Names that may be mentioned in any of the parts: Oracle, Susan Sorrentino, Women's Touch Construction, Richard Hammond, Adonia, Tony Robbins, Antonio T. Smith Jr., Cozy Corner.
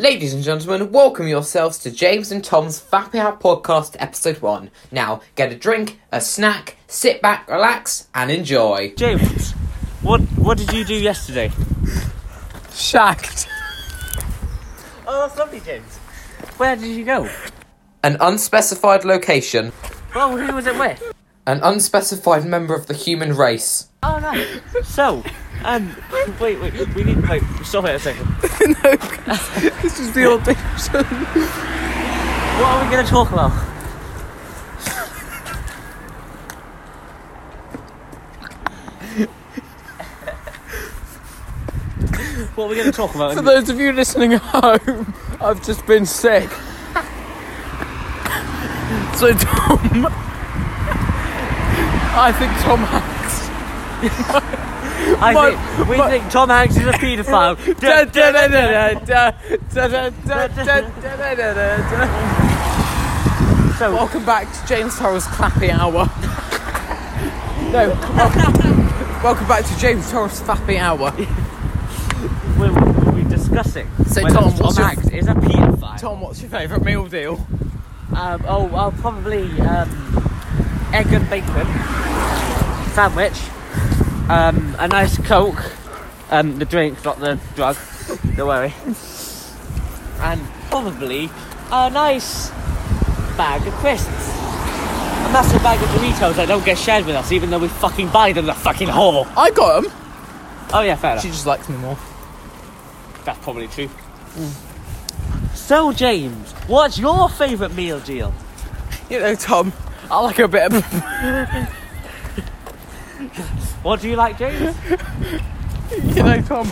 Ladies and gentlemen, welcome yourselves to James and Tom's Fappy Hat Podcast, Episode 1. Now, get a drink, a snack, sit back, relax, and enjoy. James, what did you do yesterday? Shagged. Oh, that's lovely, James. Where did you go? An unspecified location. Well, who was it with? An unspecified member of the human race. Oh, no. So... wait, we need... Wait, stop it a second. No, this is the audition. What are we going to talk about? What are we going to talk about? For those of you listening at home, I've just been sick. So, Tom... I think Tom Hanks... I think Tom Hanks is a paedophile. So welcome back to James Torrell's Clappy Hour. No, welcome back to James Torrell's Fappy Hour. We'll be discussing. So Tom Hanks is a paedophile. Tom, what's your favourite meal deal? I'll probably egg and bacon sandwich. A nice Coke, the drink, not the drug, don't worry, and probably a nice bag of crisps, a massive bag of Doritos that don't get shared with us, even though we fucking buy them, the fucking whore. I got them. Oh yeah, fair enough. She just likes me more. That's probably true. Mm. So James, what's your favourite meal deal? You know, Tom, I like a bit of... What do you like, James? You know, Tom.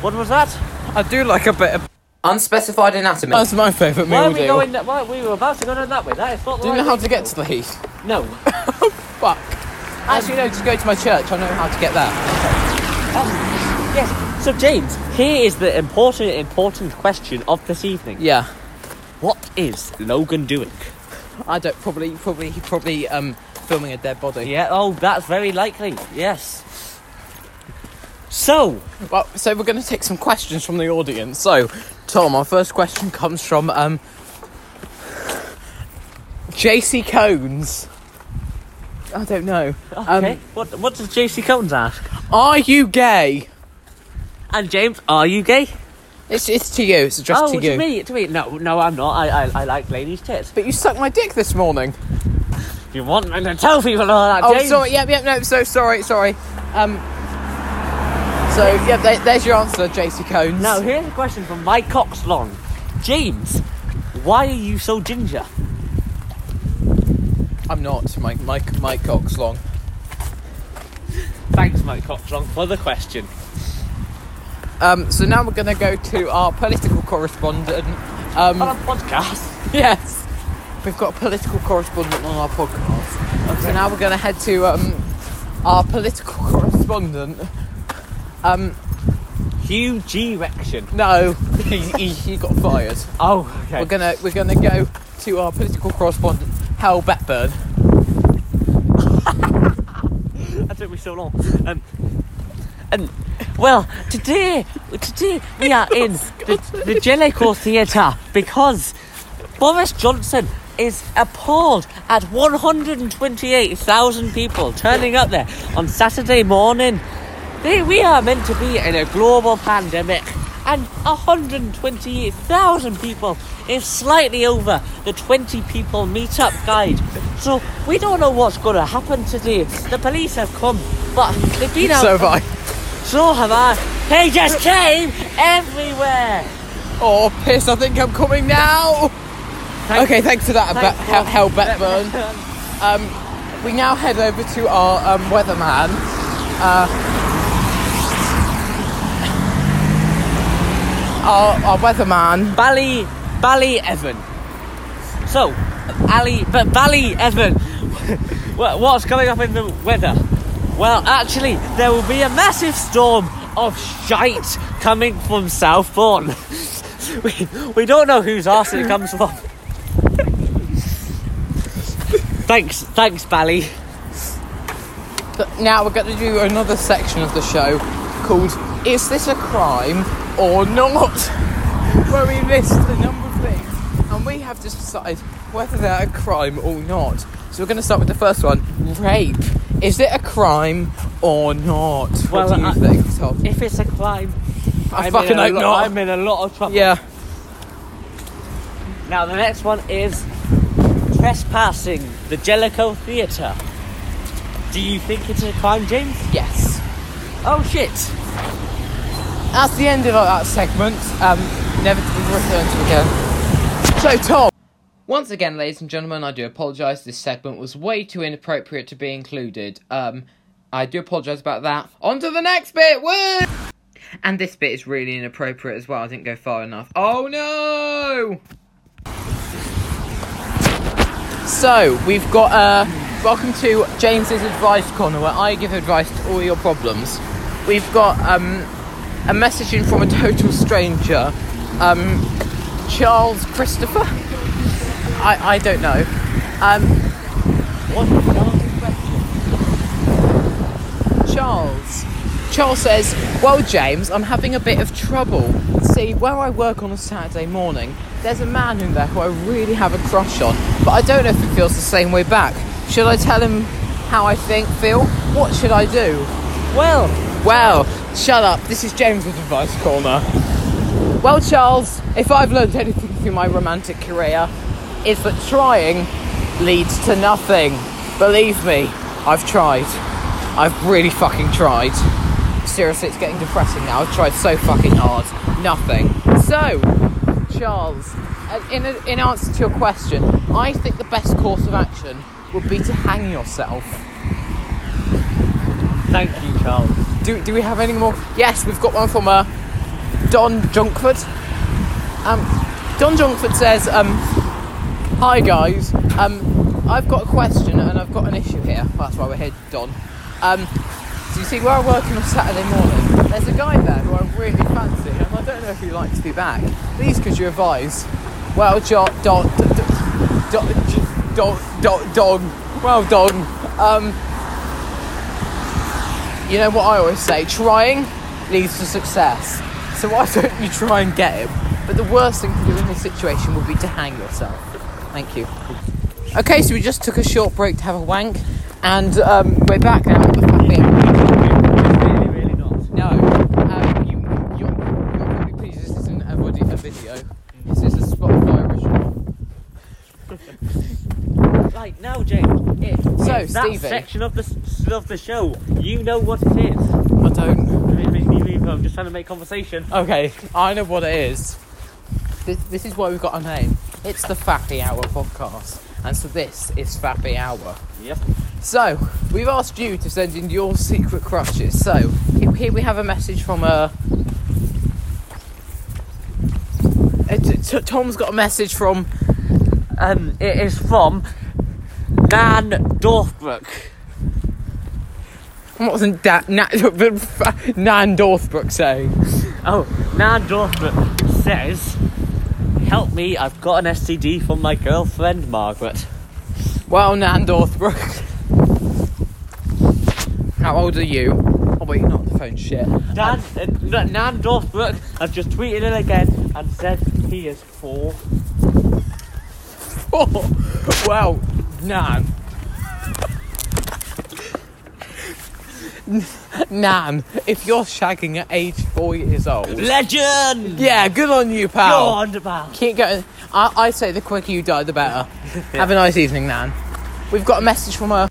What was that? I do like a bit of unspecified anatomy. That's my favourite meal deal. We were about to go down that way. That is not the right way. Do you know how to get to the Heath? No. Fuck. Actually, no. Just go to my church. I know how to get there. Yes. So, James, here is the important question of this evening. Yeah. What is Logan doing? I don't... Probably filming a dead body. Yeah, oh, that's very likely, yes. So we're going to take some questions from the audience. So, Tom, our first question comes from, JC Cones. I don't know. Okay, what does JC Cones ask? Are you gay? And James, are you gay? It's to you, it's addressed to you. Oh, to me. No, I'm not. I like ladies' tits. But you sucked my dick this morning. If you want me to tell people all that, James. Oh, sorry, yep, no, so sorry. There's your answer, JC Cones. Now, here's a question from Mike Cox Long. James, why are you so ginger? I'm not, Mike Cox Long. Thanks, Mike Cox Long, for the question. So now we're going to go to our political correspondent. On our podcast? Yes. We've got a political correspondent on our podcast. Okay. So now we're going to head to our political correspondent. Hugh G. Rection. No, he got fired. Oh, okay. We're gonna go to our political correspondent, Hal Blackburn. That took me so long. Well, today we are in the Jellicoe Theatre because Boris Johnson is appalled at 128,000 people turning up there on Saturday morning. We are meant to be in a global pandemic, and 128,000 people is slightly over the 20 people meet-up guide. So we don't know what's going to happen today. The police have come, but they've been out... So have I. So have I. They just came everywhere. Oh, piss, I think I'm coming now. Thanks for that, Hal Blackburn. We now head over to our weatherman. Our weatherman. Bally Evan. So, Bally Evan. What's coming up in the weather? Well, actually, there will be a massive storm of shite coming from Southbourne. We don't know whose arse it comes from. Thanks, Bally. Now we're going to do another section of the show called "Is This a Crime or Not?" where we list a number of things and we have to decide whether they're a crime or not. So we're going to start with the first one, rape. Is it a crime or not? Well, what do you think, Tom? If it's a crime, I fucking hope not. I'm in a lot of trouble. Yeah. Now, the next one is trespassing, the Jellicoe Theatre. Do you think it's a crime, James? Yes. Oh, shit. That's the end of that segment. Never to be returned to again. So, Tom. Once again, ladies and gentlemen, I do apologise. This segment was way too inappropriate to be included. I do apologise about that. On to the next bit. Woo! And this bit is really inappropriate as well. I didn't go far enough. Oh, no! So, we've got, welcome to James's Advice Corner, where I give advice to all your problems. We've got, a message in from a total stranger, Charles Christopher? I don't know. What a dumb question. Charles says, "Well, James, I'm having a bit of trouble. See, where I work on a Saturday morning, there's a man in there who I really have a crush on, but I don't know if he feels the same way back. Should I tell him how I feel? What should I do?" Well, shut up. This is James with Advice Corner. Well, Charles, if I've learned anything through my romantic career, it's that trying leads to nothing. Believe me, I've tried. I've really fucking tried. Seriously, it's getting depressing now. I've tried so fucking hard. Nothing. So, Charles, in answer to your question, I think the best course of action would be to hang yourself. Thank you, Charles. Do we have any more? Yes, we've got one from Don Junkford. Don Junkford says, "Hi guys, I've got a question and I've got an issue here." Well, that's why we're here, Don. So you see, where I work on a Saturday morning, there's a guy there who I really fancy, and I don't know if he'd like to be back. Please could you advise? Well, Don. You know what I always say, trying leads to success. So why don't you try and get him? But the worst thing to do in this situation would be to hang yourself. Thank you. Okay, so we just took a short break to have a wank, and we're back now with the fat bit. Right, now, James, it's that section of the show. You know what it is. I don't. I'm just trying to make conversation. Okay, I know what it is. This is why we've got our name. It's the Fappy Hour podcast. And so this is Fappy Hour. Yep. So, we've asked you to send in your secret crushes. So, here we have a message from Tom's got a message from... it is from... Dan Dorfbrook. What wasn't Nan Dorfbrook saying? Oh, Nan Dorfbrook says, "Help me, I've got an STD from my girlfriend, Margaret." Well, Nan Dorfbrook, how old are you? Oh, wait, not the phone, shit. Nan Dorfbrook has just tweeted it again and said he is 4. 4? Well... Nan, if you're shagging at age 4 years old, legend. Yeah, good on you, pal. Good on, pal. Keep going. I say the quicker you die, the better. Have a nice evening, Nan. We've got a message from her.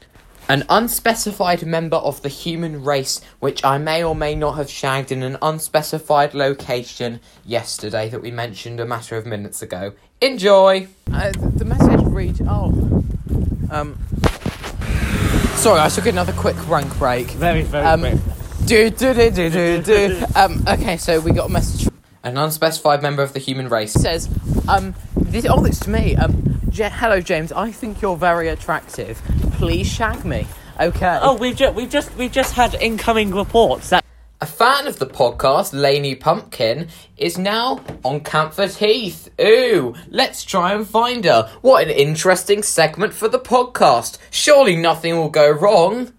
An unspecified member of the human race, which I may or may not have shagged in an unspecified location yesterday that we mentioned a matter of minutes ago. Enjoy! The message reads... Sorry, I took another quick rank break. Very, very quick. Okay, so we got a message from... An unspecified member of the human race. It says, this to me, hello, James, I think you're very attractive. Please shag me. Okay. Oh, we've just had incoming reports that a fan of the podcast, Lainey Pumpkin, is now on Camford Heath. Ooh, let's try and find her. What an interesting segment for the podcast. Surely nothing will go wrong.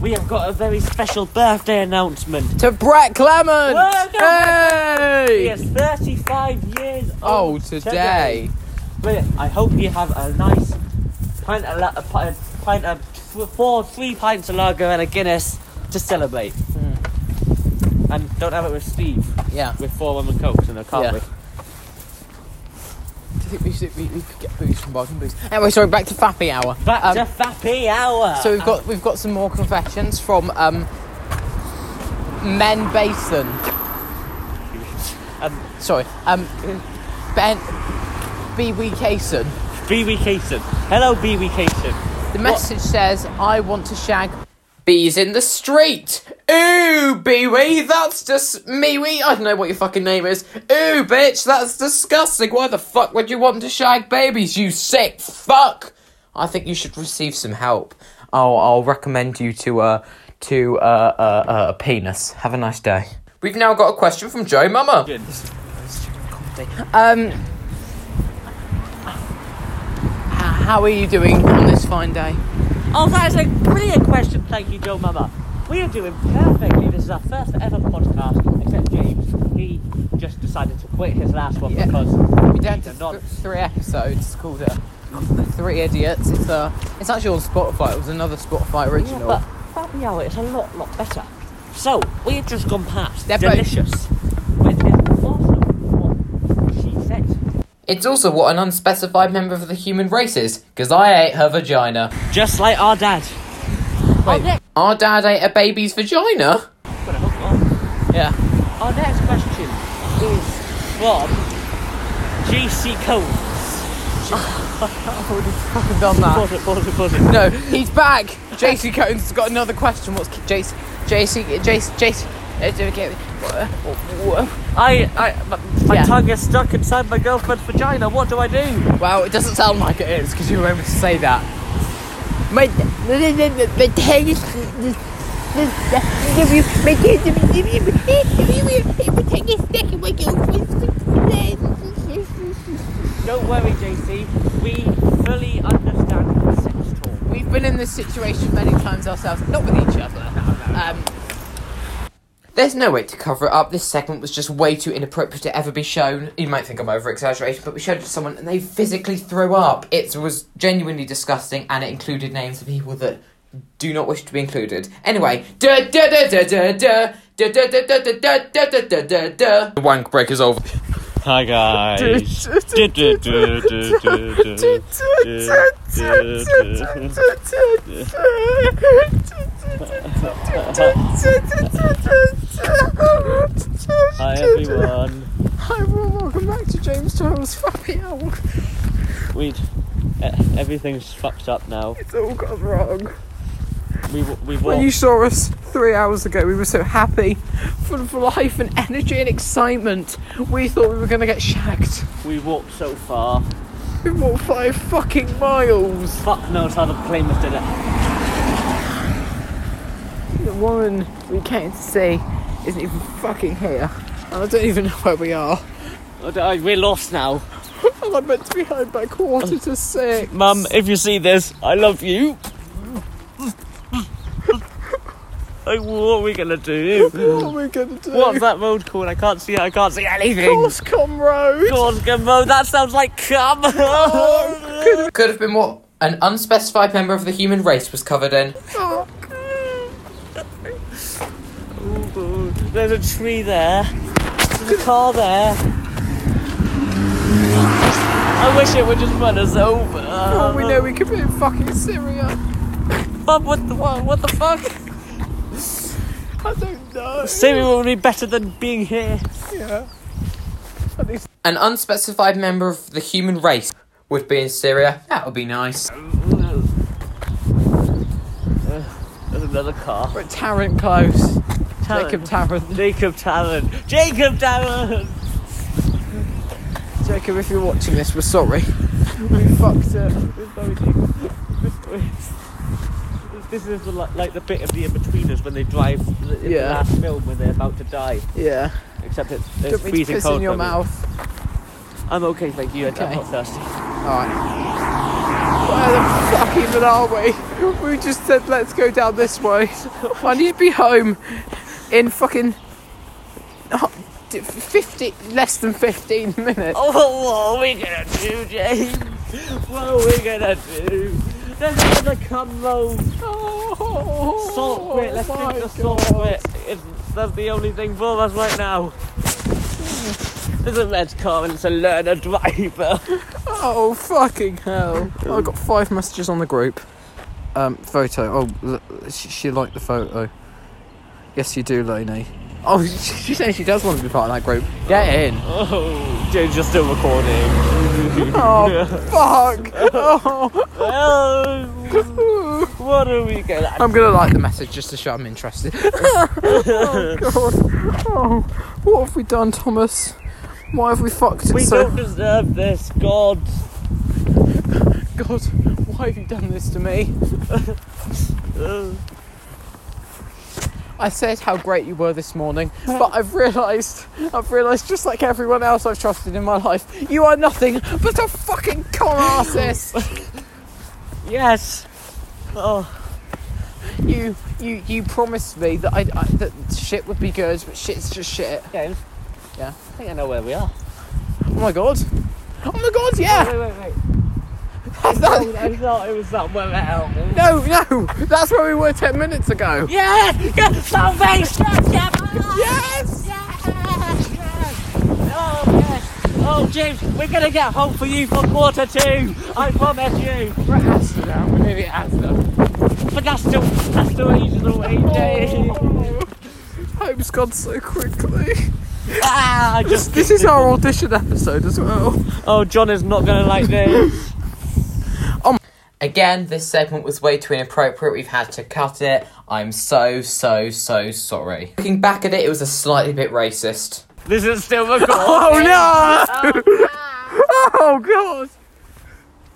We have got a very special birthday announcement. To Brett Clement! Hey! He is 35 years old today. But I hope you have a nice three pints of lager and a Guinness to celebrate. Mm. And don't have it with Steve. Yeah. With 4 rum and cokes in a car. Yeah. I think we could get booze from Bargain Booze. Anyway, sorry, back to Fappy Hour. Back to Fappy Hour! So we've got some more confessions from Men Basin. Ben BB Cason. BB Cason. Hello, BB Cason. The message says, I want to shag bees in the street. Ooh, Bee-wee, that's just me-wee. I don't know what your fucking name is. Ooh, bitch, that's disgusting. Why the fuck would you want to shag babies, you sick fuck? I think you should receive some help. I'll recommend you to a penis. Have a nice day. We've now got a question from Joe Mama. How are you doing on this fine day? Oh, that is a brilliant question. Thank you, Joe Mama. We are doing perfectly. This is our first ever podcast, except James. He just decided to quit his last one because we did three episodes called "The Three Idiots." It's actually on Spotify. It was another Spotify original. Yeah, but Fappy Hour is a lot better. So we've just gone past delicious, which is also what she said. It's also what an unspecified member of the human race is, because I ate her vagina, just like our dad. Wait. Our dad ate a baby's vagina? Yeah. Our next question is from GC Coates. I've already fucking done that. Pause it. No, he's back. JC Coates has got another question. What's JC? My tongue is stuck inside my girlfriend's vagina. What do I do? Well, it doesn't sound like it is, because you were able to say that. Don't worry, JC. We fully understand sex talk. We've been in this situation many times ourselves, not with each other. There's no way to cover it up. This segment was just way too inappropriate to ever be shown. You might think I'm over-exaggerating, but we showed it to someone and they physically threw up. It was genuinely disgusting, and it included names of people that do not wish to be included. Anyway, the wank break is over. Hi guys. Hi everyone. Hi everyone, welcome back to James Charles Fappy Hour. Everything's fucked up now. It's all gone wrong. When you saw us 3 hours ago, we were so happy, full of life and energy and excitement. We thought we were going to get shagged. We walked so far. We walked 5 fucking miles. Fuck knows how the plane was did it. The woman we came to see isn't even fucking here. And I don't even know where we are. We're lost now. And I'm meant to be home by 5:45. Mum, if you see this, I love you. Like, what are we going to do? What's that road called? I can't see anything. Corscombe Road. That sounds like cum. Oh, could have been what an unspecified member of the human race was covered in. Oh, there's a tree there. There's a car there. I wish it would just run us over. Oh, we know we could be in fucking Syria. Mum, what the fuck? I don't know. Syria would be better than being here. Yeah. At least. An unspecified member of the human race would be in Syria. That would be nice. There's another car. We're at Tarrant Close. Jacob Tarrant. Jacob, if you're watching this, we're sorry. We fucked up. This is like the bit of the in-betweeners when they drive in the last film when they're about to die. Yeah. Except it's freezing cold. Don't mean to piss in your mouth. I'm okay, thank you. Okay. I'm not thirsty. Alright. Where the fuck even are we? We just said, let's go down this way. I need to be home in fucking 50, less than 15 minutes. Oh, what are we gonna do, James? What are we gonna do? There's gonna come those salt grit. Let's drink the salt grit. That's the only thing for us right now. There's a red car and it's a learner driver. Oh, fucking hell. Oh, I got 5 messages on the group. Photo. Oh, she liked the photo. Yes, you do, Lainey. Oh, she said she does want to be part of that group. Get in. Oh, James, you're still recording. Oh, fuck. Oh. Well, what are we going to... I'm going to like the message just to show I'm interested. Oh, God. Oh, what have we done, Thomas? Why have we fucked it so... We don't deserve this, God. God, why have you done this to me? I said how great you were this morning, but I've realised just like everyone else I've trusted in my life, you are nothing but a fucking con artist. Yes. Oh. You promised me that that shit would be good, but shit's just shit. James. Yeah. I think I know where we are. Oh my God. Oh my God, yeah. Wait. I thought it was somewhere else. No, that's where we were 10 minutes ago. Yeah, salvation. Yes. Oh yes. Oh James, we're gonna get home for you for 2:45. I promise you. We're at Amsterdam. We're nearly at Amsterdam. But that's still ages away, James. Home's gone so quickly. I just. This is our audition episode as well. Oh, John is not gonna like this. Again, this segment was way too inappropriate. We've had to cut it. I'm so sorry. Looking back at it, it was a slightly bit racist. This is still recording. Oh no! Oh God!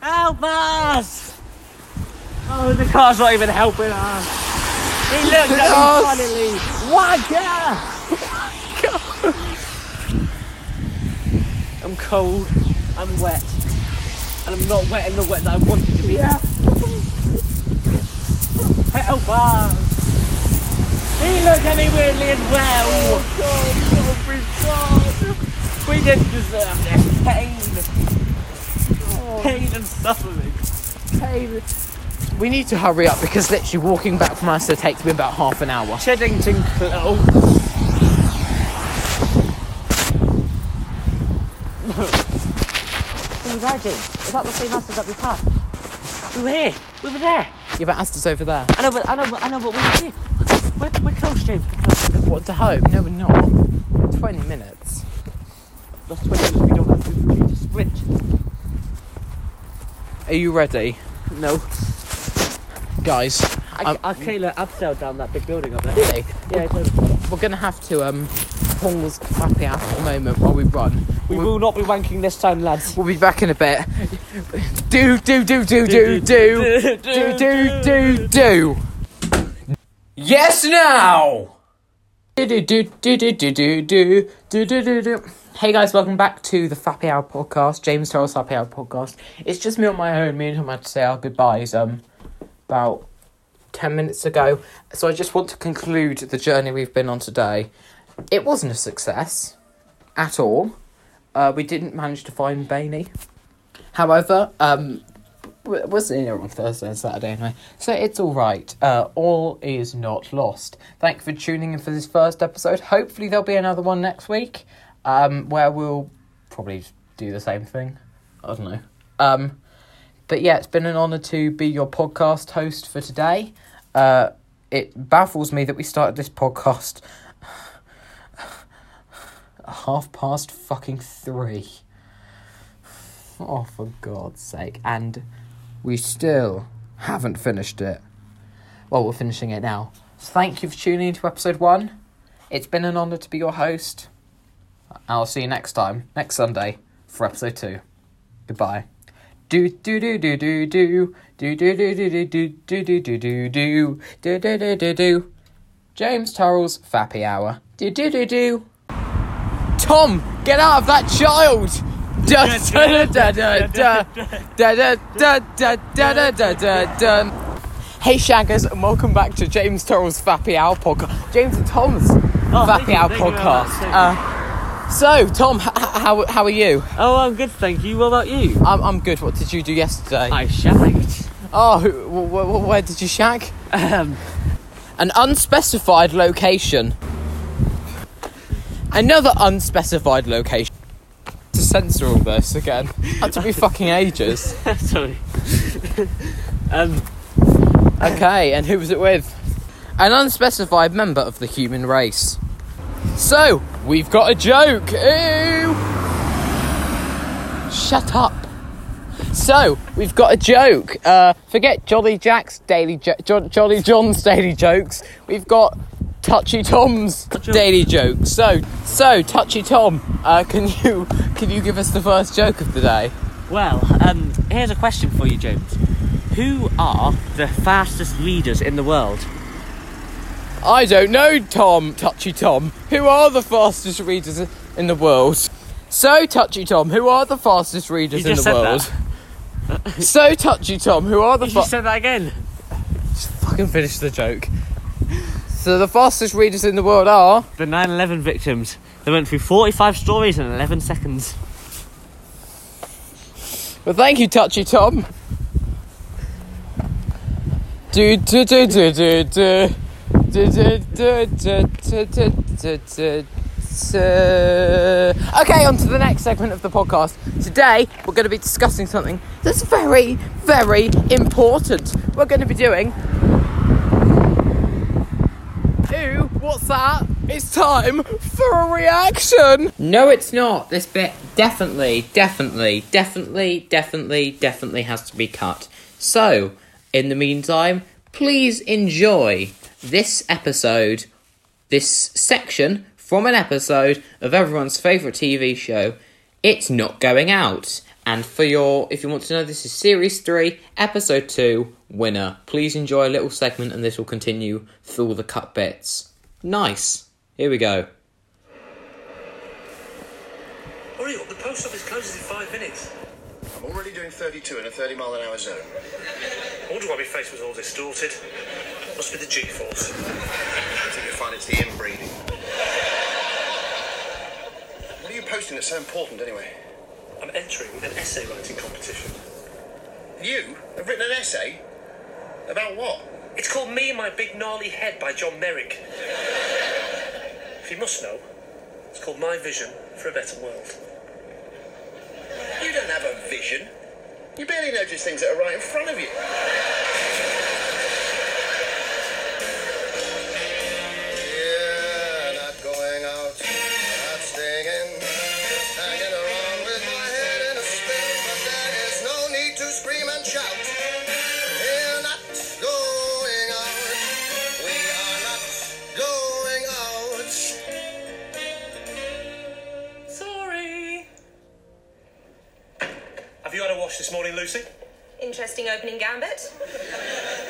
Help us! Oh, the car's not even helping us. He looked at us funnily. Wagga! I'm cold. I'm wet. And I'm not wet in the wet that I wanted to be. Yeah. Help us! He looked at me weirdly as well! Oh God. We didn't deserve this pain! Oh. Pain and suffering. Pain. We need to hurry up because literally walking back from us it takes me about half an hour. Chiddington Close. What was I doing? Is that the same Asda's that we passed? We were here. We were there. Yeah, but Asda's over there. I know, but we're here. We're close, James. What, to home? No, we're not. 20 minutes. That's 20 minutes. We don't have to change the sprint. Are you ready? No. Guys. Kayla abseiled down that big building up there. Really? Yeah, we're going to have to, pause happy ass at the moment while we run. We will not be wanking this time, lads. We'll be back in a bit. Do. Yes, now. Hey guys, welcome back to the Fappy Hour podcast, James Terrell's Fappy Hour podcast. It's just me on my own. Me and him had to say our goodbyes about 10 minutes ago. So I just want to conclude the journey we've been on today. It wasn't a success at all. We didn't manage to find Bainey. However, it wasn't here on Thursday and Saturday anyway. So it's alright. All is not lost. Thank you for tuning in for this first episode. Hopefully there'll be another one next week. Where we'll probably do the same thing. I don't know. But yeah, it's been an honour to be your podcast host for today. It baffles me that we started this podcast 3:30. Oh, for God's sake. And we still haven't finished it. Well, we're finishing it now. So thank you for tuning into episode 1. It's been an honour to be your host. I'll see you next time, next Sunday, for episode 2. Goodbye. James Turrell's Fappy Hour. Tom, get out of that child! Hey Shaggers, and welcome back to James Torrell's Fappy Hour podcast. James and Tom's Fappy Hour podcast. So, Tom, how are you? Oh, I'm good, thank you. What about you? I'm good. What did you do yesterday? I shagged. Oh, where did you shag? An unspecified location. Another unspecified location. To censor all this again. That took me fucking ages. Sorry. Okay, and who was it with? An unspecified member of the human race. So, we've got a joke! Ew! Shut up. So, we've got a joke. Forget Jolly John's daily jokes. We've got Touchy Tom's daily jokes. So Touchy Tom, can you give us the first joke of the day? Well, here's a question for you, James. Who are the fastest readers in the world? I don't know, Tom, Touchy Tom. Who are the fastest readers in the world? So, Touchy Tom, who are the fastest readers in the world? That. So, Touchy Tom, who are the fastest... You just said that again. Just fucking finish the joke. So, the fastest readers in the world are... The 9/11 victims. They went through 45 stories in 11 seconds. Well, thank you, Touchy Tom. Okay, on to the next segment of the podcast. Today, we're going to be discussing something that's very, very important. We're going to be doing... Ew, what's that? It's time for a reaction! No, it's not. This bit definitely has to be cut. So... In the meantime, please enjoy this section from an episode of everyone's favourite TV show, It's Not Going Out. And if you want to know, this is Series 3, Episode 2, winner. Please enjoy a little segment and this will continue through the cut bits. Nice. Here we go. Hurry up, the post office closes in 5 minutes. I'm already doing 32 in a 30-mile-an-hour zone. I wonder why my face was all distorted. Must be the G-force. I think you'll find it's the inbreeding. What are you posting that's so important, anyway? I'm entering an essay writing competition. You have written an essay? About what? It's called Me and My Big Gnarly Head by John Merrick. If you must know, it's called My Vision for a Better World. You don't have a vision. You barely notice things that are right in front of you. Yeah, not going out, not staying in, hanging around with my head in a spin, but there is no need to scream and shout. We're not going out, we are not going out. Sorry. Have you had a wash this morning, Lucy? Interesting opening gambit.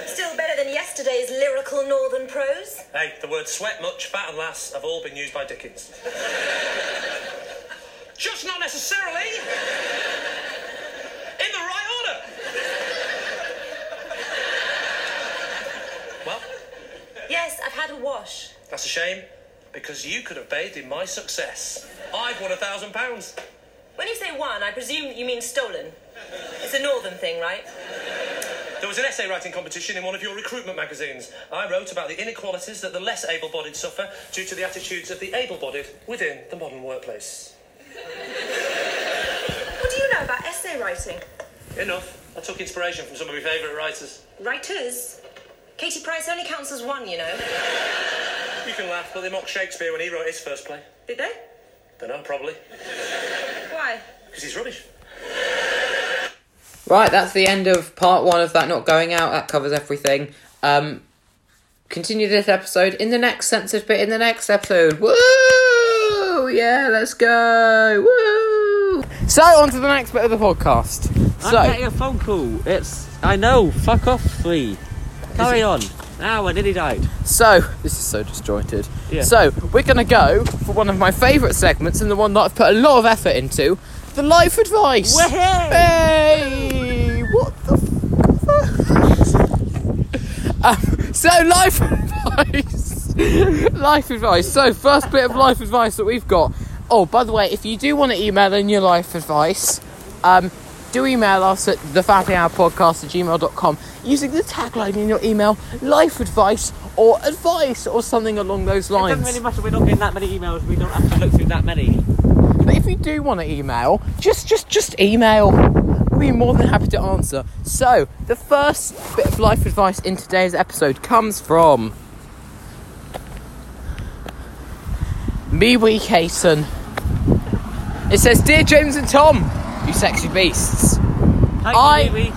Still better than yesterday's lyrical northern prose. Hey, the words sweat much, fat and lass have all been used by Dickens. Just not necessarily in the right order. Well? Yes, I've had a wash. That's a shame, because you could have bathed in my success. I've won £1,000. When you say won, I presume that you mean stolen. It's a northern thing, right? There was an essay writing competition in one of your recruitment magazines. I wrote about the inequalities that the less able-bodied suffer due to the attitudes of the able-bodied within the modern workplace. What do you know about essay writing? Enough. I took inspiration from some of my favourite writers. Writers? Katie Price only counts as one, you know. You can laugh, but they mocked Shakespeare when he wrote his first play. Did they? Dunno, probably. Why? Because he's rubbish. Right, that's the end of part one of that not going out. That covers everything. Continue this episode in the next censored bit in the next episode. Woo! Yeah, let's go. Woo! So on to the next bit of the podcast. I'm getting a phone call. I know. Fuck off, three. Carry on. Now, when did he die? So, this is so disjointed. Yeah. So, we're going to go for one of my favourite segments and the one that I've put a lot of effort into, the life advice. Way! Hey! What the fuck? So life advice. Life advice. So first bit of life advice that we've got. Oh, by the way, if you do want to email in your life advice, do email us at thefattyhourpodcast@gmail.com using the tagline in your email, life advice or advice or something along those lines. It doesn't really matter, we're not getting that many emails, we don't have to look through that many. But if you do want to email, just email. We'll be more than happy to answer. So, the first bit of life advice in today's episode comes from Miwi Cason. It says, Dear James and Tom, you sexy beasts. Thank you,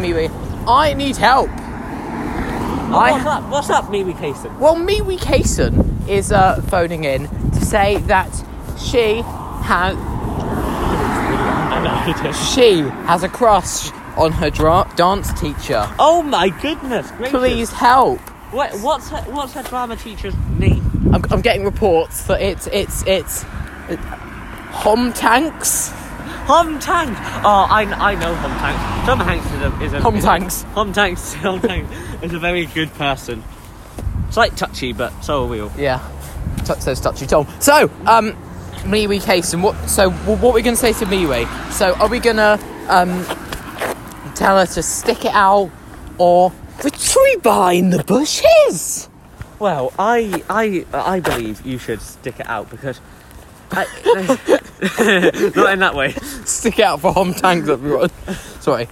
Miwi. I need help. What's up, Miwi Cason? Well, Miwi Cason is phoning in to say that she has a crush on her dance teacher. Oh my goodness gracious. Please help. Wait, what's her drama teacher's name? I'm getting reports that it's Hom Tanks. Hom Tanks. Oh, I know Hom Tanks. Tom Hanks is a Hom Tanks is a very good person. It's like touchy, but so are we all. Yeah, says touchy Tom. So, Miwi Cason. What are we going to say to Miwi? So, are we going to tell her to stick it out or retreat behind the bushes? Well, I believe you should stick it out because. Not in that way. Stick out for Hom Tanks, everyone. Sorry.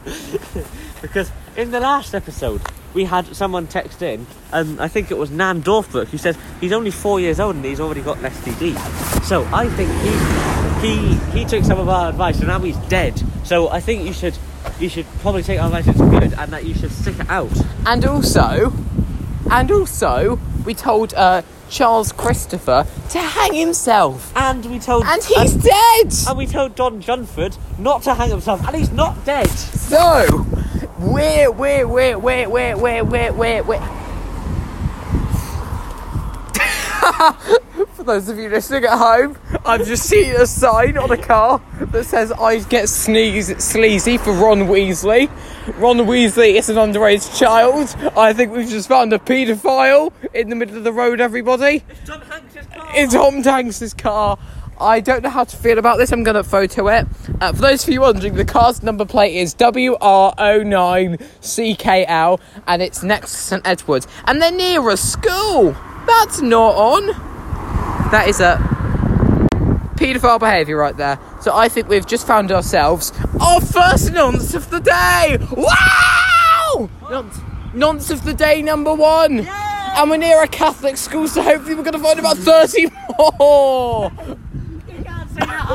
Because in the last episode, we had someone text in, and I think it was Nan Dorfbrook, who said he's only 4 years old and he's already got an STD. So I think he took some of our advice, and now he's dead. So I think you should probably take our advice as good, and that you should stick it out. And also, we told Charles Christopher to hang himself. And he's dead! And we told Don Junford not to hang himself, and he's not dead. So, we're for those of you listening at home, I've just seen a sign on a car that says I get sleazy for Ron Weasley. Ron Weasley is an underage child. I think we've just found a paedophile in the middle of the road, everybody. It's Hom Tanks' car. I don't know how to feel about this. I'm going to photo it. For those of you wondering, the car's number plate is WR09CKL and it's next to St Edward's. And they're near a school. That's not on. That is a paedophile behaviour right there. So I think we've just found ourselves our first nonce of the day. Wow! Nonce of the day number one. Yay! And we're near a Catholic school, so hopefully we're going to find about 30 more. You can't say that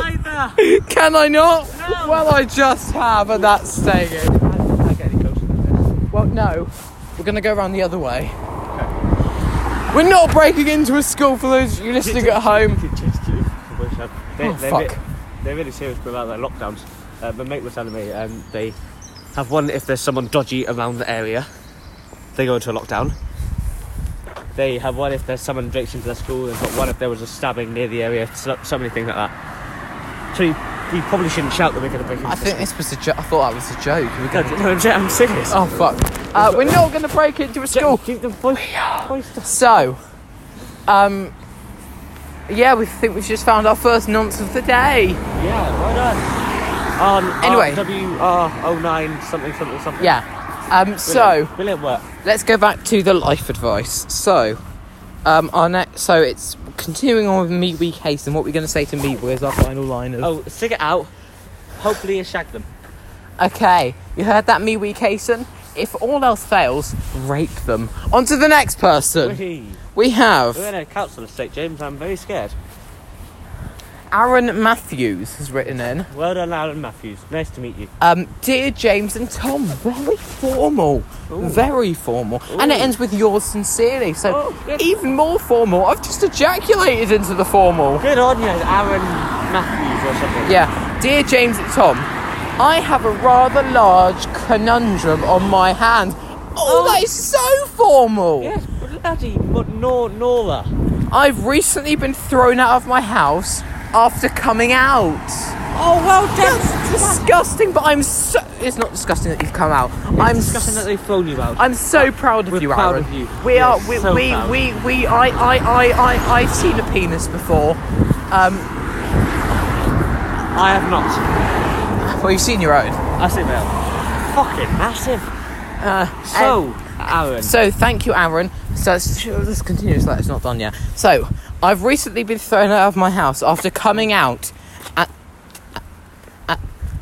either. Can I not? No. Well, I just have, and that's saying it. I get any closer than this. Well, no. We're going to go around the other way. We're not breaking into a school for those of you listening at home. They're really serious about their lockdowns. But Mate was telling me they have one if there's someone dodgy around the area, they go into a lockdown. They have one if there's someone breaks into their school. They've got one if there was a stabbing near the area. So many things like that. So you probably shouldn't shout that we're going to break into a school. I thought that was a joke. No, I'm serious. Oh, fuck. We're not going to break into a school. Keep the voice so, we think we've just found our first nonce of the day. Yeah, well done. Anyway. WR09 something. Yeah. Brilliant work. Let's go back to the life advice. So, it's continuing on with Miwi Cason. What we're going to say to Miwi is our final line of... Oh, stick it out. Hopefully you shag them. Okay. You heard that, Miwi Cason? If all else fails, rape them. On to the next person. We have... We're in a council estate, James. I'm very scared. Aaron Matthews has written in. Well done, Aaron Matthews. Nice to meet you. Dear James and Tom. Very formal. Ooh. Very formal. Ooh. And it ends with yours sincerely. So even more formal. I've just ejaculated into the formal. Good on you, Aaron Matthews or something. Yeah. Dear James and Tom. I have a rather large conundrum on my hand. Oh, that is so formal. Yes, bloody Nora. I've recently been thrown out of my house after coming out. Oh, well done. That's disgusting, but I'm so... It's not disgusting that you've come out. It's disgusting that they've thrown you out. I'm so proud of you, Aaron. We're proud of you. I've seen a penis before. I have not. Well, you've seen your own. I've seen my own. Fucking massive. Aaron. So, thank you, Aaron. So, let's continue. So it's not done yet. So, I've recently been thrown out of my house after coming out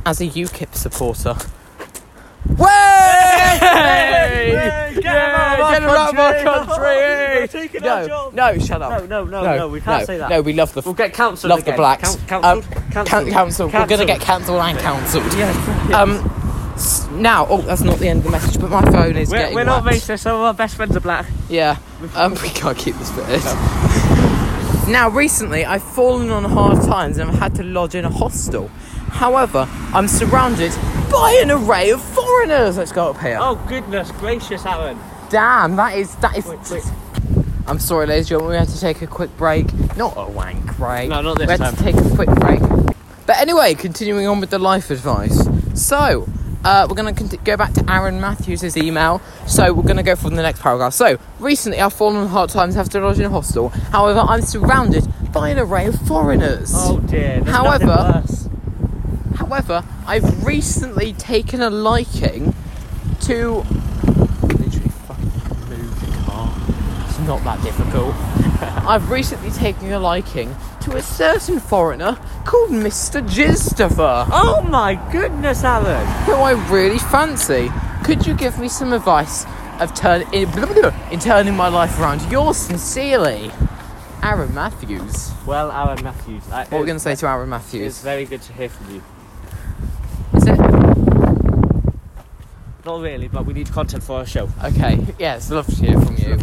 as a UKIP supporter. Way! Hey! Get him out of our country! No, shut up. No, we can't say that. No, we love the... We'll get cancelled again. Love the blacks. Cancelled. We're going to get cancelled and cancelled. Yeah. Now, that's not the end of the message, but my phone is getting wet. We're not racist, so our best friends are black. Yeah. We can't keep this bit. No. Now, recently, I've fallen on hard times and I've had to lodge in a hostel. However, I'm surrounded by an array of foreigners. Let's go up here. Oh, goodness gracious, Aaron. Damn, that is... Wait. I'm sorry, ladies and gentlemen, we had to take a quick break. Not a wank break. No, not this time. We had to take a quick break. But anyway, continuing on with the life advice. So, we're going to go back to Aaron Matthews' email. So, we're going to go from the next paragraph. So, recently I've fallen on hard times after lodging in a hostel. However, I'm surrounded by an array of foreigners. Oh, dear. There's nothing worse. However, I've recently taken a liking to... Literally fucking move the car. It's not that difficult. I've recently taken a liking to a certain foreigner called Mr. Jizdover. Oh my goodness, Alan. Who I really fancy. Could you give me some advice in turning my life around? Yours sincerely, Aaron Matthews. Well, Aaron Matthews. What are we going to say to Aaron Matthews? It's very good to hear from you. Not really, but we need content for our show. Okay, yeah, it's lovely to hear from you.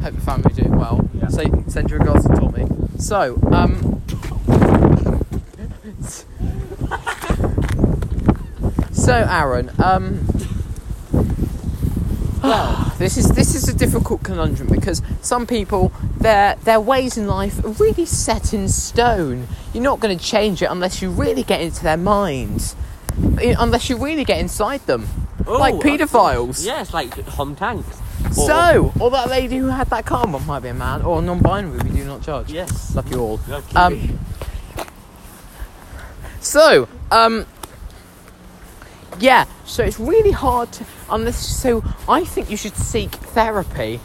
Hope your family are doing well. Yeah. So, send your regards to Tommy. So, Aaron, well, this is a difficult conundrum because some people, their ways in life are really set in stone. You're not going to change it unless you really get into their minds, unless you really get inside them. Ooh, like paedophiles. Yes, like hom tanks. Or that lady who had that car might be a man, or non-binary, we do not judge. Yes. Lucky all. Lucky. So it's really hard to, I think you should seek therapy.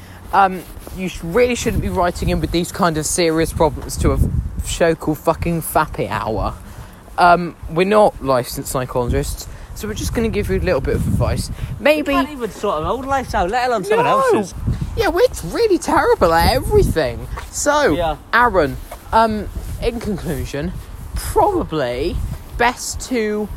You really shouldn't be writing in with these kind of serious problems to a show called fucking Fappy Hour. We're not licensed psychologists. So we're just going to give you a little bit of advice. Maybe... You can't even sort our own life out, let alone someone else's. Yeah, we're really terrible at everything. So, yeah. Aaron, in conclusion, probably best to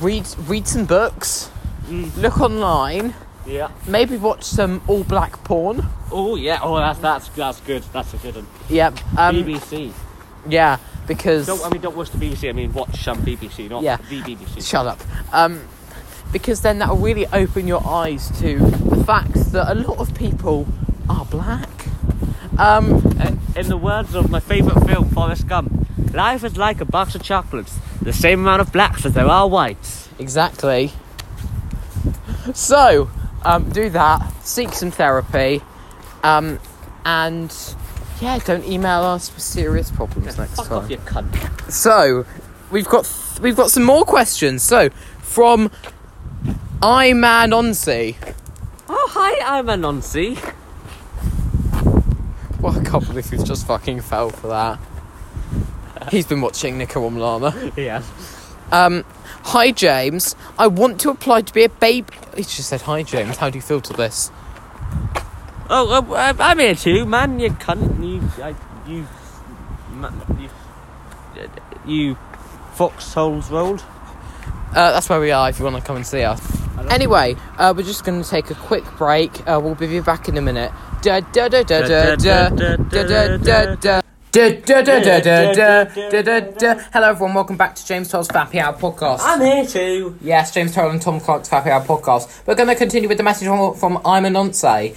read some books, look online, yeah. Maybe watch some all-black porn. Oh, yeah. Oh, that's good. That's a good one. Yep. BBC. Yeah. Because... Don't watch the BBC, watch some BBC, not the BBC. Shut up. Because then that'll really open your eyes to the fact that a lot of people are black. In the words of my favourite film, Forrest Gump, life is like a box of chocolates. The same amount of blacks as there are whites. Exactly. So, do that. Seek some therapy. And... Yeah, don't email us for serious problems next time. Fuck off, you cunt. So, we've got some more questions. So, from Iman Onsi. Oh, hi, Iman Onsi. Well, I can't believe we've just fucking fell for that. He's been watching Nico on Lana. Yeah. Hi, James. I want to apply to be a baby... He just said, hi, James. How do you feel to this? Oh, I'm here too, man, you cunt, you foxholes rolled. That's where we are if you want to come and see us. Anyway, we're just going to take a quick break. We'll be back in a minute. Hello everyone, welcome back to James Todd's Fappy Hour Podcast. I'm here too. Yes, James Todd and Tom Clark's Fappy Hour Podcast. We're going to continue with the message from Iman Onsi.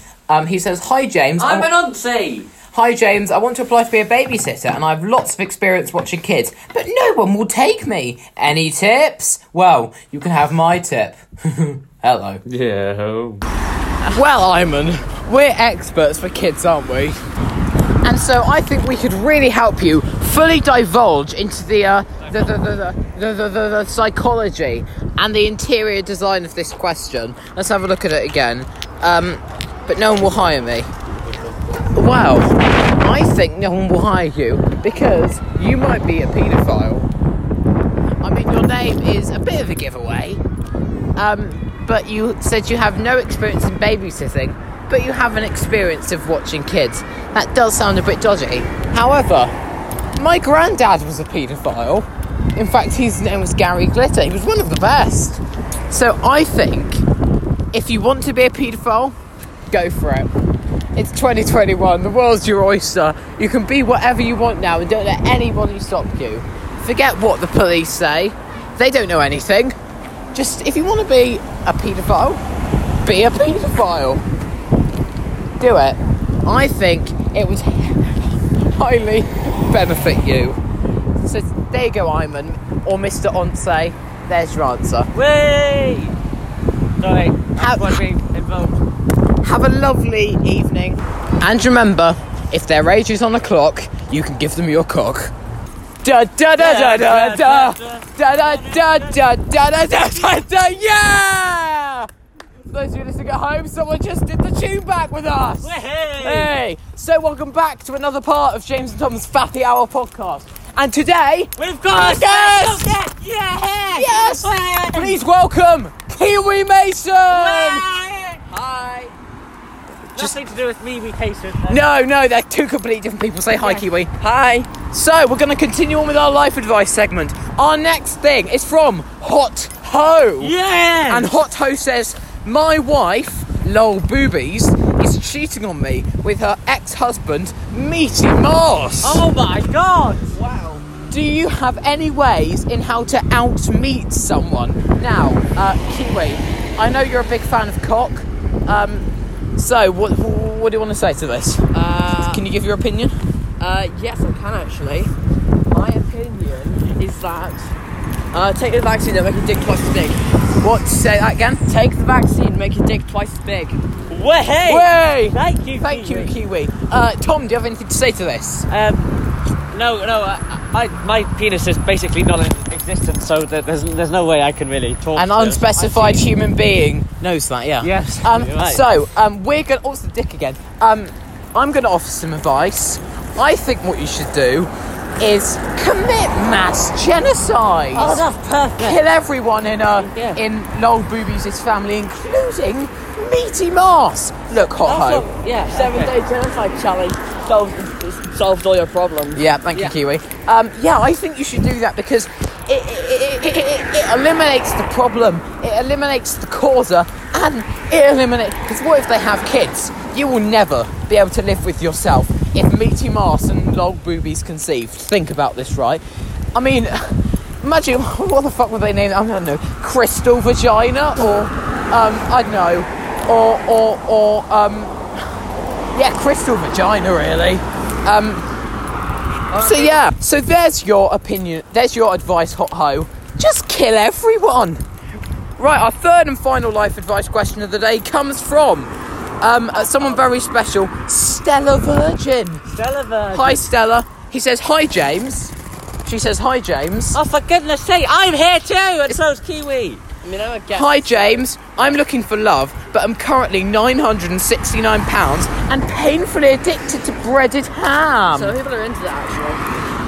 He says, hi James. I'm an auntie. hi James, I want to apply to be a babysitter and I've lots of experience watching kids, but no one will take me. Any tips? Well, you can have my tip. Hello. Yeah. Well, Iman, we're experts for kids, aren't we? And so I think we could really help you fully divulge into the psychology and the interior design of this question. Let's have a look at it again. But no one will hire me. Well, I think no one will hire you because you might be a paedophile. I mean, your name is a bit of a giveaway. But you said you have no experience in babysitting, but you have an experience of watching kids. That does sound a bit dodgy. However, my granddad was a paedophile. In fact, his name was Gary Glitter. He was one of the best. So I think if you want to be a paedophile, go for it. It's 2021. The world's your oyster. You can be whatever you want now and don't let anybody stop you. Forget what the police say. They don't know anything. Just, if you want to be a paedophile, be a paedophile. Do it. I think it would highly benefit you. So there you go, Iman, or Mr. Onse. There's your answer. Whee! Sorry, I want to be involved. Have a lovely evening. And remember, if their age is on a clock, you can give them your cock. Da da da da da da da da da da da da. Yeah! For those of you listening at home, someone just did the tune back with us. Hey! So welcome back to another part of James and Tom's Fatty Hour podcast. And today we've got yes! Yes! Please welcome Kiwi Mason! Hi! Nothing to do with Kiwi Mason. No, they're two completely different people. Say hi, Kiwi. Hi. So we're going to continue on with our life advice segment. Our next thing is from Hot Ho. Yeah! And Hot Ho says, my wife, lol boobies, is cheating on me with her ex-husband, Meaty Moss. Oh my god! Wow. Do you have any ways in how to out-meet someone? Now, Kiwi, I know you're a big fan of cock. So, what do you want to say to this? Can you give your opinion? Yes, I can actually. My opinion is that take the vaccine and make your dick twice as big. What? Say that again? Take the vaccine and make your dick twice as big. Way! Thank you, Kiwi. Tom, do you have anything to say to this? No, my penis is basically not in existence, so there's no way I can really talk. An unspecified human being knows that, yeah. Yes. Right. So, we're going to... What's the dick again? I'm going to offer some advice. I think what you should do is commit mass genocide. Oh, that's perfect. Kill everyone in lol boobies' family, including Meaty Mars. Look, Hot Ho. Yeah, 7-day genocide challenge solves all your problems. Yeah, thank you, Kiwi. Yeah, I think you should do that because it eliminates the problem, it eliminates the causer, and it eliminates... Because what if they have kids? You will never be able to live with yourself if Meaty Mars and lol boobies conceived. Think about this, right? I mean, imagine, what the fuck would they name it? I don't know, Crystal Vagina, or, I don't know, or Crystal Vagina, really. So there's your opinion, there's your advice, Hot Ho. Just kill everyone. Right, our third and final life advice question of the day comes from someone very special, Stella Virgin. Hi, Stella. He says, hi, James. She says, hi, James. Oh, for goodness sake, I'm here too, and so's Kiwi. I mean, hi, James. I'm looking for love, but I'm currently £969 and painfully addicted to breaded ham. So people are into that,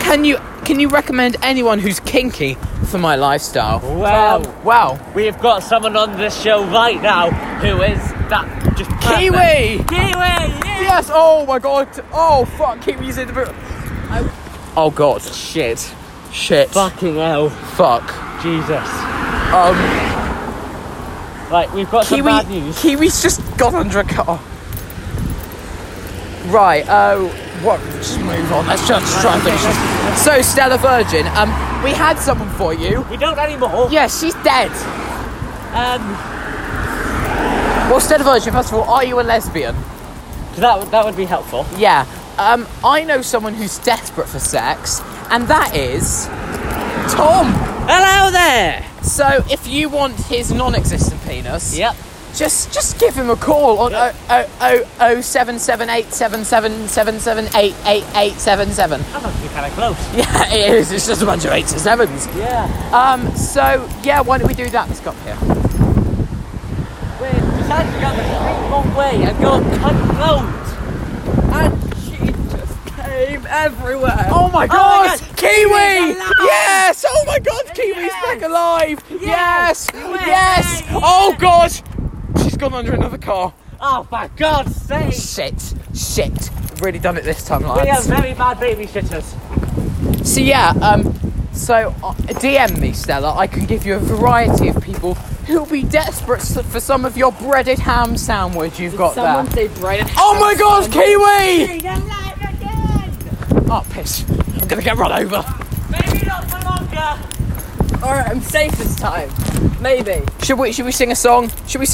actually. Can you recommend anyone who's kinky for my lifestyle? Wow. We've got someone on this show right now who is that... Kiwi! Yeah. Yes! Oh my god! Oh fuck! Kiwi's in the boot. Oh god! Shit! Fucking hell! Fuck! Jesus! Right, we've got some bad news. Kiwi's just gone under a car. Right. What? Just move on. Let's just try and finish this. So Stella Virgin, we had someone for you. We don't anymore. Yeah, she's dead. Well, Stella Virgin, first of all, are you a lesbian? That would be helpful. Yeah. I know someone who's desperate for sex, and that is Tom. Hello there. So if you want his non-existent penis, yep, just give him a call on 0778777888877. That must be kind of close. Yeah, it is. It's just a bunch of 8s to 7s. Yeah. So yeah, why don't we do that? Let's go up here. We're decided to go the street one way and go unload. And she just came everywhere. Oh my God! Oh my God. Kiwi! Yes! Oh my God, Kiwi's back alive! Yes! Yes! Oh God! She's gone under another car. Oh, for God's sake! Shit. We've really done it this time, lads. We are very bad babysitters. So yeah, DM me, Stella. I can give you a variety of people who'll be desperate for some of your breaded ham sandwich you've got there. Someone say breaded ham. Oh my God, Kiwi! Oh, piss. I'm gonna get run over. Maybe not for longer. Alright, I'm safe this time. Maybe. Should we sing a song? Yes.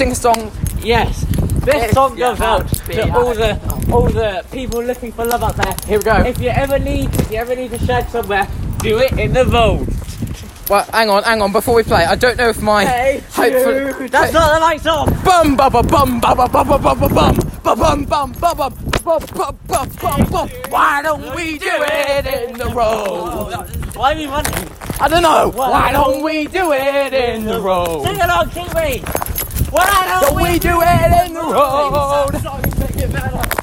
This song goes out to all the people looking for love out there. Here we go. If you ever need to shag somewhere, do it in the vault. Well, hang on, before we play, I don't know if my... Hey, hopefully, that's not the lights off! Bum, bum, bum, bum, bum, bum, bum, bum, bum, bum, bum, bum, bum. Why don't we do it in the road? Why are we running? I don't know. Why don't we do it in the road? Sing along, Kiwi. Why don't we do it in the road?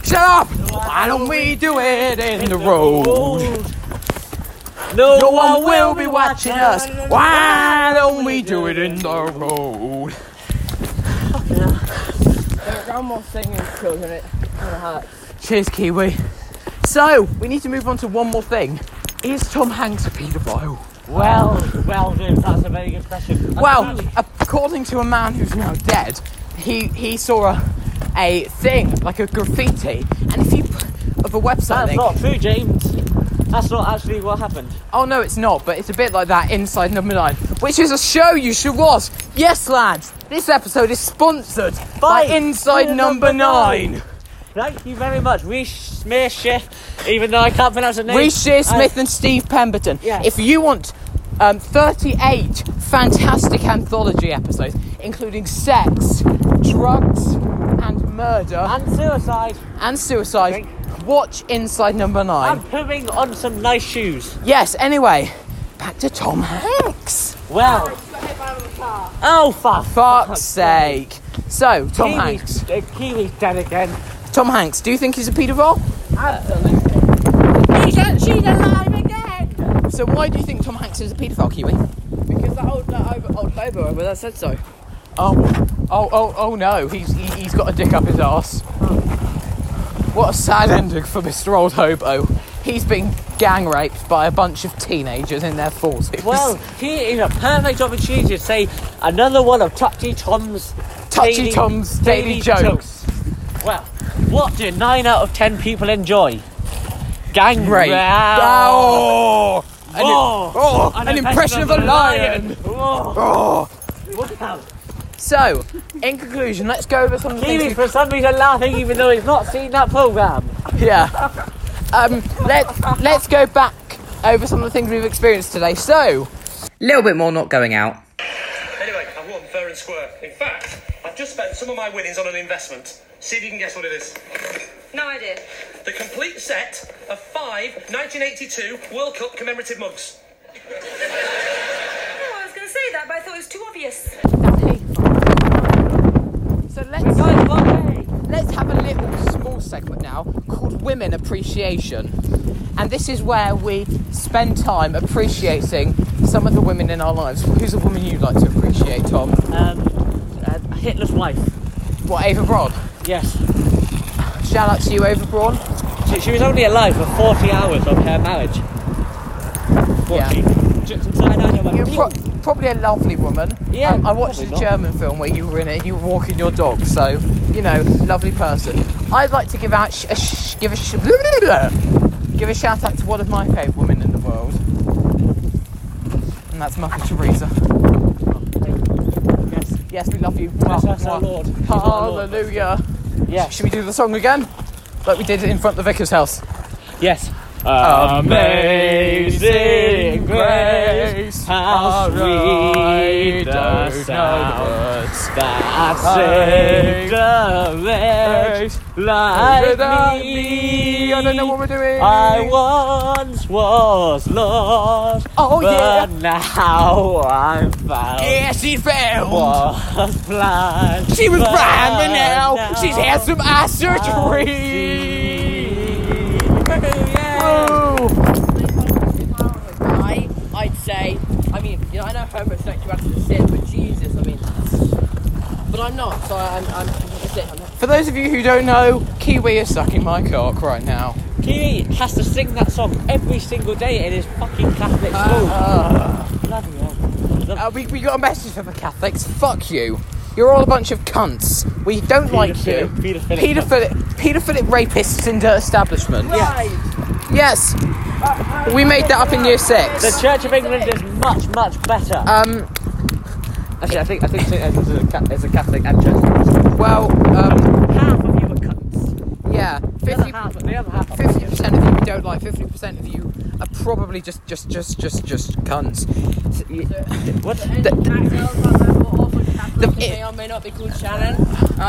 Shut up. Why don't we do it in the road? No one will be watching us. Why don't we do it in the road? Their grandma's singing still, isn't it? Kind of hurts. Cheers, Kiwi. So, we need to move on to one more thing. Is Tom Hanks a paedophile? Well, dude, that's a very good question. Well, according to a man who's now dead, he saw a thing, like a graffiti, and if you of a website link... That's not true, James. That's not actually what happened. Oh, no, it's not, but it's a bit like that Inside Number 9, which is a show you should watch. Yes, lads, this episode is sponsored by Inside Number 9. Thank you very much. Reece Smith, even though I can't pronounce the name. Reece Smith and Steve Pemberton. Yes. If you want 38 fantastic anthology episodes, including sex, drugs, and murder. And suicide. Watch Inside Number 9. I'm putting on some nice shoes. Yes, anyway, back to Tom Hanks. Well. Oh, for fuck's sake. So, Tom Hanks. Kiwi's dead again. Tom Hanks, do you think he's a paedophile? Absolutely. She's alive again! So why do you think Tom Hanks is a paedophile, Kiwi? Because that old Lobo over there said so. Oh no, he's got a dick up his arse. Oh. What a sad ending for Mr. Old Hobo. He's been gang raped by a bunch of teenagers in their 40s. Well, here is a perfect opportunity to say another one of Touchy Tom's Daily Jokes. Well, what do 9 out of 10 people enjoy? Gang rape. Oh! An impression of a lion. Oh. Wow. So, in conclusion, let's go over some of the things... Kiwi, for some reason, laughing even though he's not seen that programme. Yeah. Let's go back over some of the things we've experienced today. So, a little bit more not going out. Anyway, I've won fair and square. In fact, I've just spent some of my winnings on an investment. See if you can guess what it is. No idea. The complete set of 5 1982 World Cup commemorative mugs. Oh, I was going to say that, but I thought it was too obvious. So let's have a little small segment now called Women Appreciation. And this is where we spend time appreciating some of the women in our lives. Who's a woman you'd like to appreciate, Tom? Hitler's wife. What, Eva Braun? Yes. Shout out to you, Eva Braun. She was only alive for 40 hours of her marriage. Probably a lovely woman. Yeah. I watched a German film where you were in it. You were walking your dog, so you know, lovely person. I'd like to give out give a shout out to one of my favourite women in the world, and that's Mother Teresa. Yes, we love you. Bless our Lord. Hallelujah. Yes. Should we do the song again? Like we did it in front of the vicar's house. Yes. Amazing grace, how sweet the sound that saved a wretch like me. I don't know what we're doing. I once was lost, but now I'm found. Yeah, she's found. Was blind, she was blind, but now she's had some eye surgery. I'd say, I know homosexuality is a sin, but Jesus, but I'm not, so I'm not. For those of you who don't know, Kiwi is sucking my cock right now. Kiwi has to sing that song every single day in his fucking Catholic school. Bloody hell. We got a message from the Catholics. Fuck you. You're all a bunch of cunts. We don't like you. Paedophilic rapists in the establishment. Right. Yes. We made that up in year 6. The Church of England is much, much better. Actually, I think there's a Catholic and Church. Well, half of you are cunts. Yeah. 50% of you we don't like. 50% of you are probably just cunts. May or may not be called Shannon.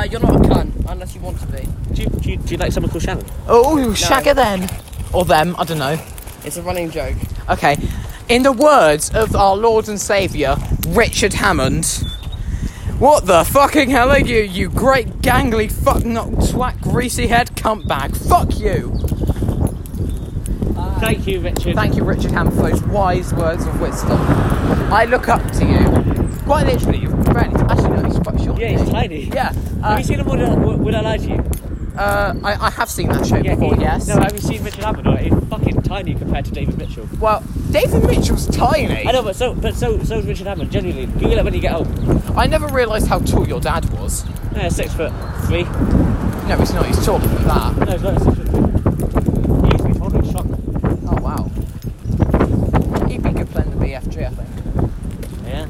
You're not a cunt unless you want to be. Do you like someone called Shannon? Oh, no. Shagger then. Or them, I don't know. It's a running joke. Okay. In the words of our Lord and Saviour, Richard Hammond, what the fucking hell are you, you great gangly fuck-not twat greasy head cuntbag? Fuck you! Thank you, Richard. Thank you, Richard Hammond, for those wise words of wisdom. I look up to you. Quite literally, you're barely... Actually, no, he's quite short. Yeah, he's tiny. Yeah. Have you seen him, Would I Lie to You? I have seen that show before, yes. No, have you seen Richard Hammond? He's fucking tiny compared to David Mitchell. Well, David Mitchell's tiny. I know, but so is Richard Hammond, genuinely. Google it when you get old. I never realised how tall your dad was. Yeah, 6'3". No, he's not. He's taller than that. No, he's not 6'3". He used to be taller than Shock. Oh, wow. He'd be good playing the BFG, I think. Yeah.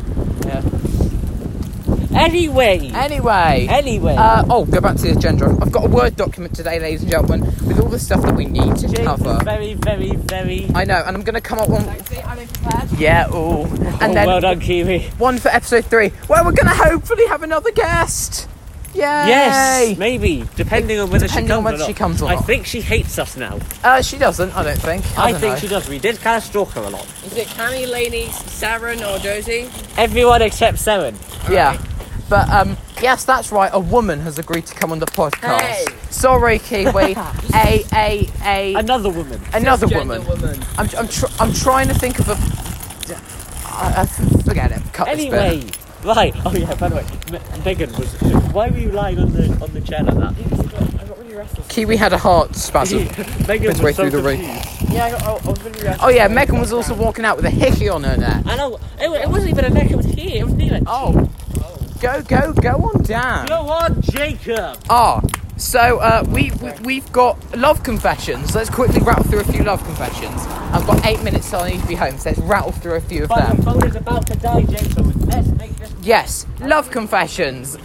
Anyway. Go back to the agenda. I've got a Word document today, ladies and gentlemen, with all the stuff that we need to cover. Very, very, very. I know, and I'm going to come up one. I'm prepared. Yeah, ooh. And then well done, Kiwi. One for episode 3, where we're going to hopefully have another guest. Yay! Yes, maybe, depending on whether she comes or not. I think she hates us now. She doesn't, I don't think. I think she does. We did kind of stalk her a lot. Is it Cammy, Lainey, Saren, or Josie? Everyone except Saren. Yeah. Right. But, yes, that's right, a woman has agreed to come on the podcast. Hey. Sorry, Kiwi. Another woman. Another woman. I'm trying to think of a... forget it. Cut anyway, this bit. Right. Oh, yeah, by the way, Megan was... Why were you lying on the chair like that? I got really restless. Kiwi had a heart spasm. Megan was so confused. Yeah, I was really restless. Oh, yeah, Megan was also walking out with a hickey on her neck. I know. It wasn't even a neck, it was here. It was kneeling. Oh. Go on down. Go on, Jacob. So we've got love confessions. Let's quickly rattle through a few love confessions. I've got 8 minutes till I need to be home, so let's rattle through a few of them. My phone is about to die, Jacob. Let's make this... Yes, love confessions.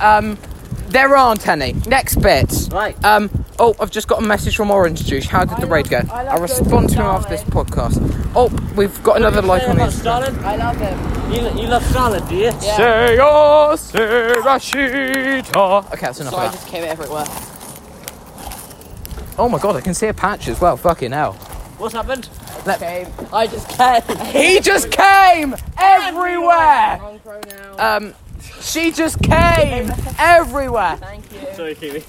There aren't any. Next bit. Right. I've just got a message from Orange Juice. How did the raid go? I'll respond to him after this podcast. Oh, we've got another like on this. I love him. You love Stalin, do you? Yeah. Say Rashida. Okay, that's enough. Sorry, I just came everywhere. Oh my god, I can see a patch as well. Fucking hell. What's happened? I just came. He just came everywhere. Wrong pronoun. She just came everywhere. Thank you. Sorry, Kiwi.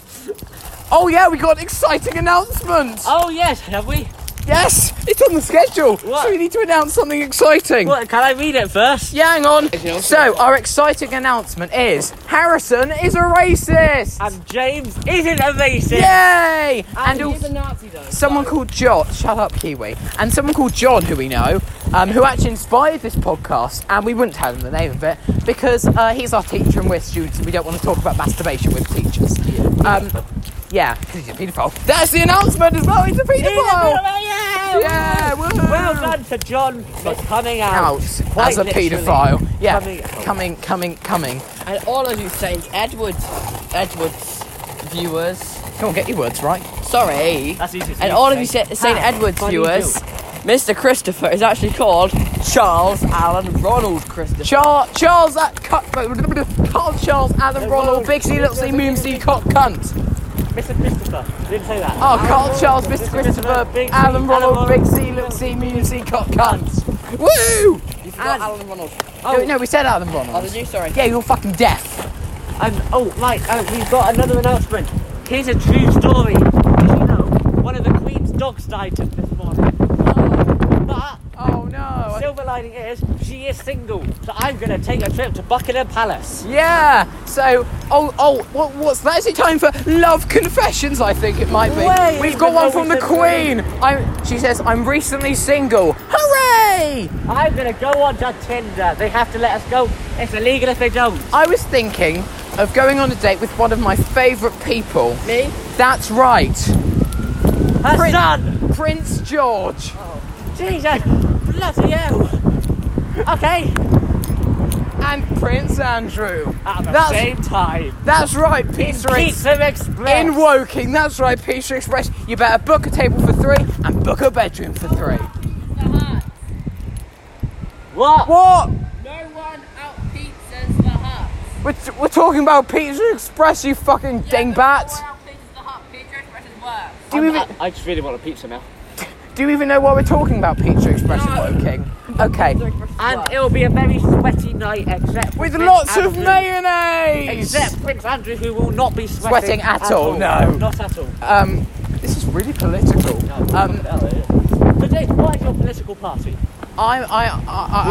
Oh, yeah, we got an exciting announcement. Oh, yes, have we? Yes, it's on the schedule. What? So we need to announce something exciting. What, can I read it first? Yeah, hang on. So, our exciting announcement is Harrison is a racist. And James isn't a racist. Yay! And he's a Nazi, though. Someone called John. Shut up, Kiwi. And someone called John, who we know, who actually inspired this podcast, and we wouldn't tell him the name of it, because he's our teacher and we're students and we don't want to talk about masturbation with teachers. Yeah, because he's a paedophile. That's the announcement as well. He's a paedophile. Yeah, woo-hoo. Well done to John for coming out as a paedophile. Yeah, coming. And all of you Saint Edward's viewers. Come on, get your words right. Sorry. That's easy. And all of you St. Edward's viewers, Mr. Christopher is actually called Charles Alan Ronald Christopher. Charles Alan Ronald Bigsy Littlesy Moomsy Cock Cunt. Mr. Christopher. Didn't say that. Oh, Carl Charles, Mr. Christopher, Big Alan Ronald, Big C, Little C, Mean C, Cock Cunt. Woo! You forgot Alan Ronald. Oh. No, we said Alan Ronald. Oh, did you? Sorry. Yeah, you're fucking deaf. We've got another announcement. Here's a true story. Did you know one of the Queen's dogs died this morning? Oh no. Silver lining is she is single, so I'm going to take a trip to Buckingham Palace. Yeah. So, what's that? Is it time for love confessions? I think it might be. We've got one from the Queen. She says, I'm recently single. Hooray! I'm going to go on to Tinder. They have to let us go. It's illegal if they don't. I was thinking of going on a date with one of my favourite people. Me? That's right. Her son! Prince George. Oh. Jesus, bloody hell. Okay. And Prince Andrew. At the same time. That's right, Pizza Express. In Woking, that's right, Pizza Express. You better book a table for three and book a bedroom for three. What? No one out-pizzas the Huts. We're talking about Pizza Express, you fucking dingbat. No one out-pizzas the Hut. Pizza Express is worse. I just really want a pizza now. Do you even know why we're talking about Pizza Express in Woking? Okay. And it'll be a very sweaty night, except with lots of mayonnaise! Except Prince Andrew, who will not be sweating at all. No. Not at all. This is really political. What is your political party? We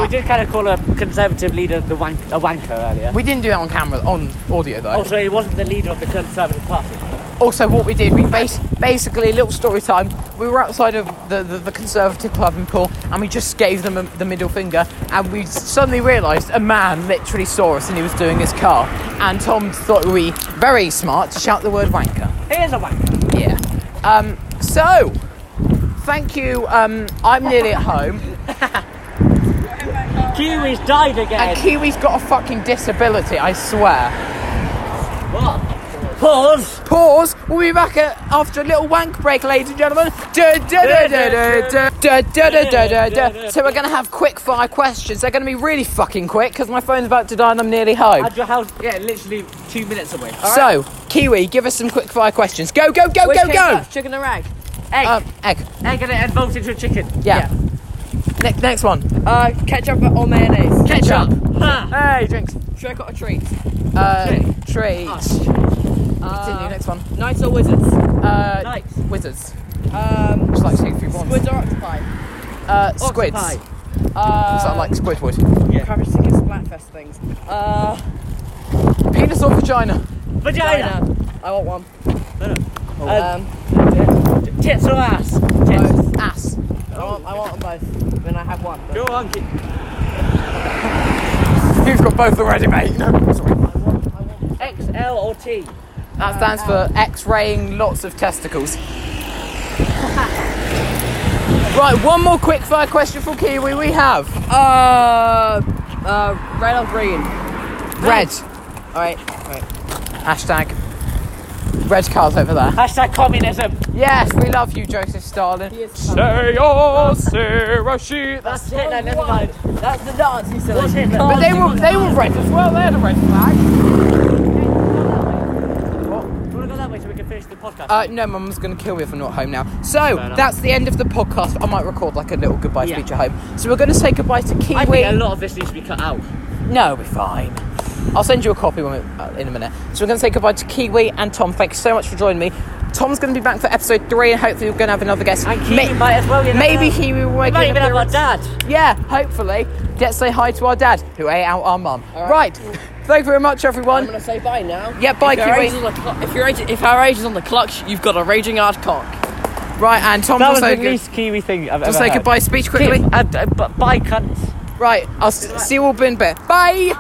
did kind of call a Conservative leader a wanker earlier. We didn't do it on camera, on audio though. Oh, so he wasn't the leader of the Conservative Party. Also, what we did, we basically, little story time, we were outside of the Conservative Club in Poole, and we just gave them the middle finger, and we suddenly realised a man literally saw us and he was doing his car, and Tom thought we were very smart to shout the word wanker. Here's a wanker. Yeah. So, thank you, I'm nearly at home. Kiwi's died again. And Kiwi's got a fucking disability, I swear. What? Pause. We'll be back after a little wank break, ladies and gentlemen. So we're going to have quick fire questions. They're going to be really fucking quick because my phone's about to die and I'm nearly home. At your house, yeah, literally 2 minutes away. All right. So, Kiwi, give us some quick fire questions. Go. Chicken and rag. Egg. Egg and it evolved into a chicken. Yeah. Next one. Ketchup or mayonnaise? Ketchup. Hey, drinks. Trick or treat? Treat. Continue, next one. Knights or wizards? Knights. Wizards. Just like to take a few ones. Squids or octopi? Squids. Octopi. So I like Squidward. Yeah. Cabbage tickets, Splatfest things. Penis or vagina? Vagina. I want one. Tits or ass? Tits. No, ass. I want them both. Then I have one. Go on, keep. You've got both already, mate. No, sorry. XL or T? That stands for X-raying lots of testicles. Right, one more quickfire question for Kiwi. We have red or green? Red. All right. Hashtag red cars over there. Hashtag communism. Yes, we love you, Joseph Stalin. Say your Sarah shoot. That's it. No, never mind. That's the Nazi selection. But they were red as well. They had a red flag. The podcast. No, Mum's going to kill me if I'm not home now. So, that's the end of the podcast. I might record like a little goodbye speech at home. So, we're going to say goodbye to Kiwi. I think a lot of this needs to be cut out. No, we're fine. I'll send you a copy in a minute. So, we're going to say goodbye to Kiwi and Tom. Thank you so much for joining me. Tom's going to be back for episode 3 and hopefully we're going to have another guest. And Kiwi might as well. Maybe Kiwi will make an appearance. Might even have our dad. Yeah, hopefully. Let's say hi to our dad, who ate out our mum. Right. Thank you very much, everyone. I'm going to say bye now. Yeah, bye, Kiwi. If our age is on the clock, you've got a raging hard cock. Right, and Tom that was the least Kiwi thing I've ever heard. Say goodbye speech quickly. Bye, cunts. Right, I'll see you all in a bit. Bye.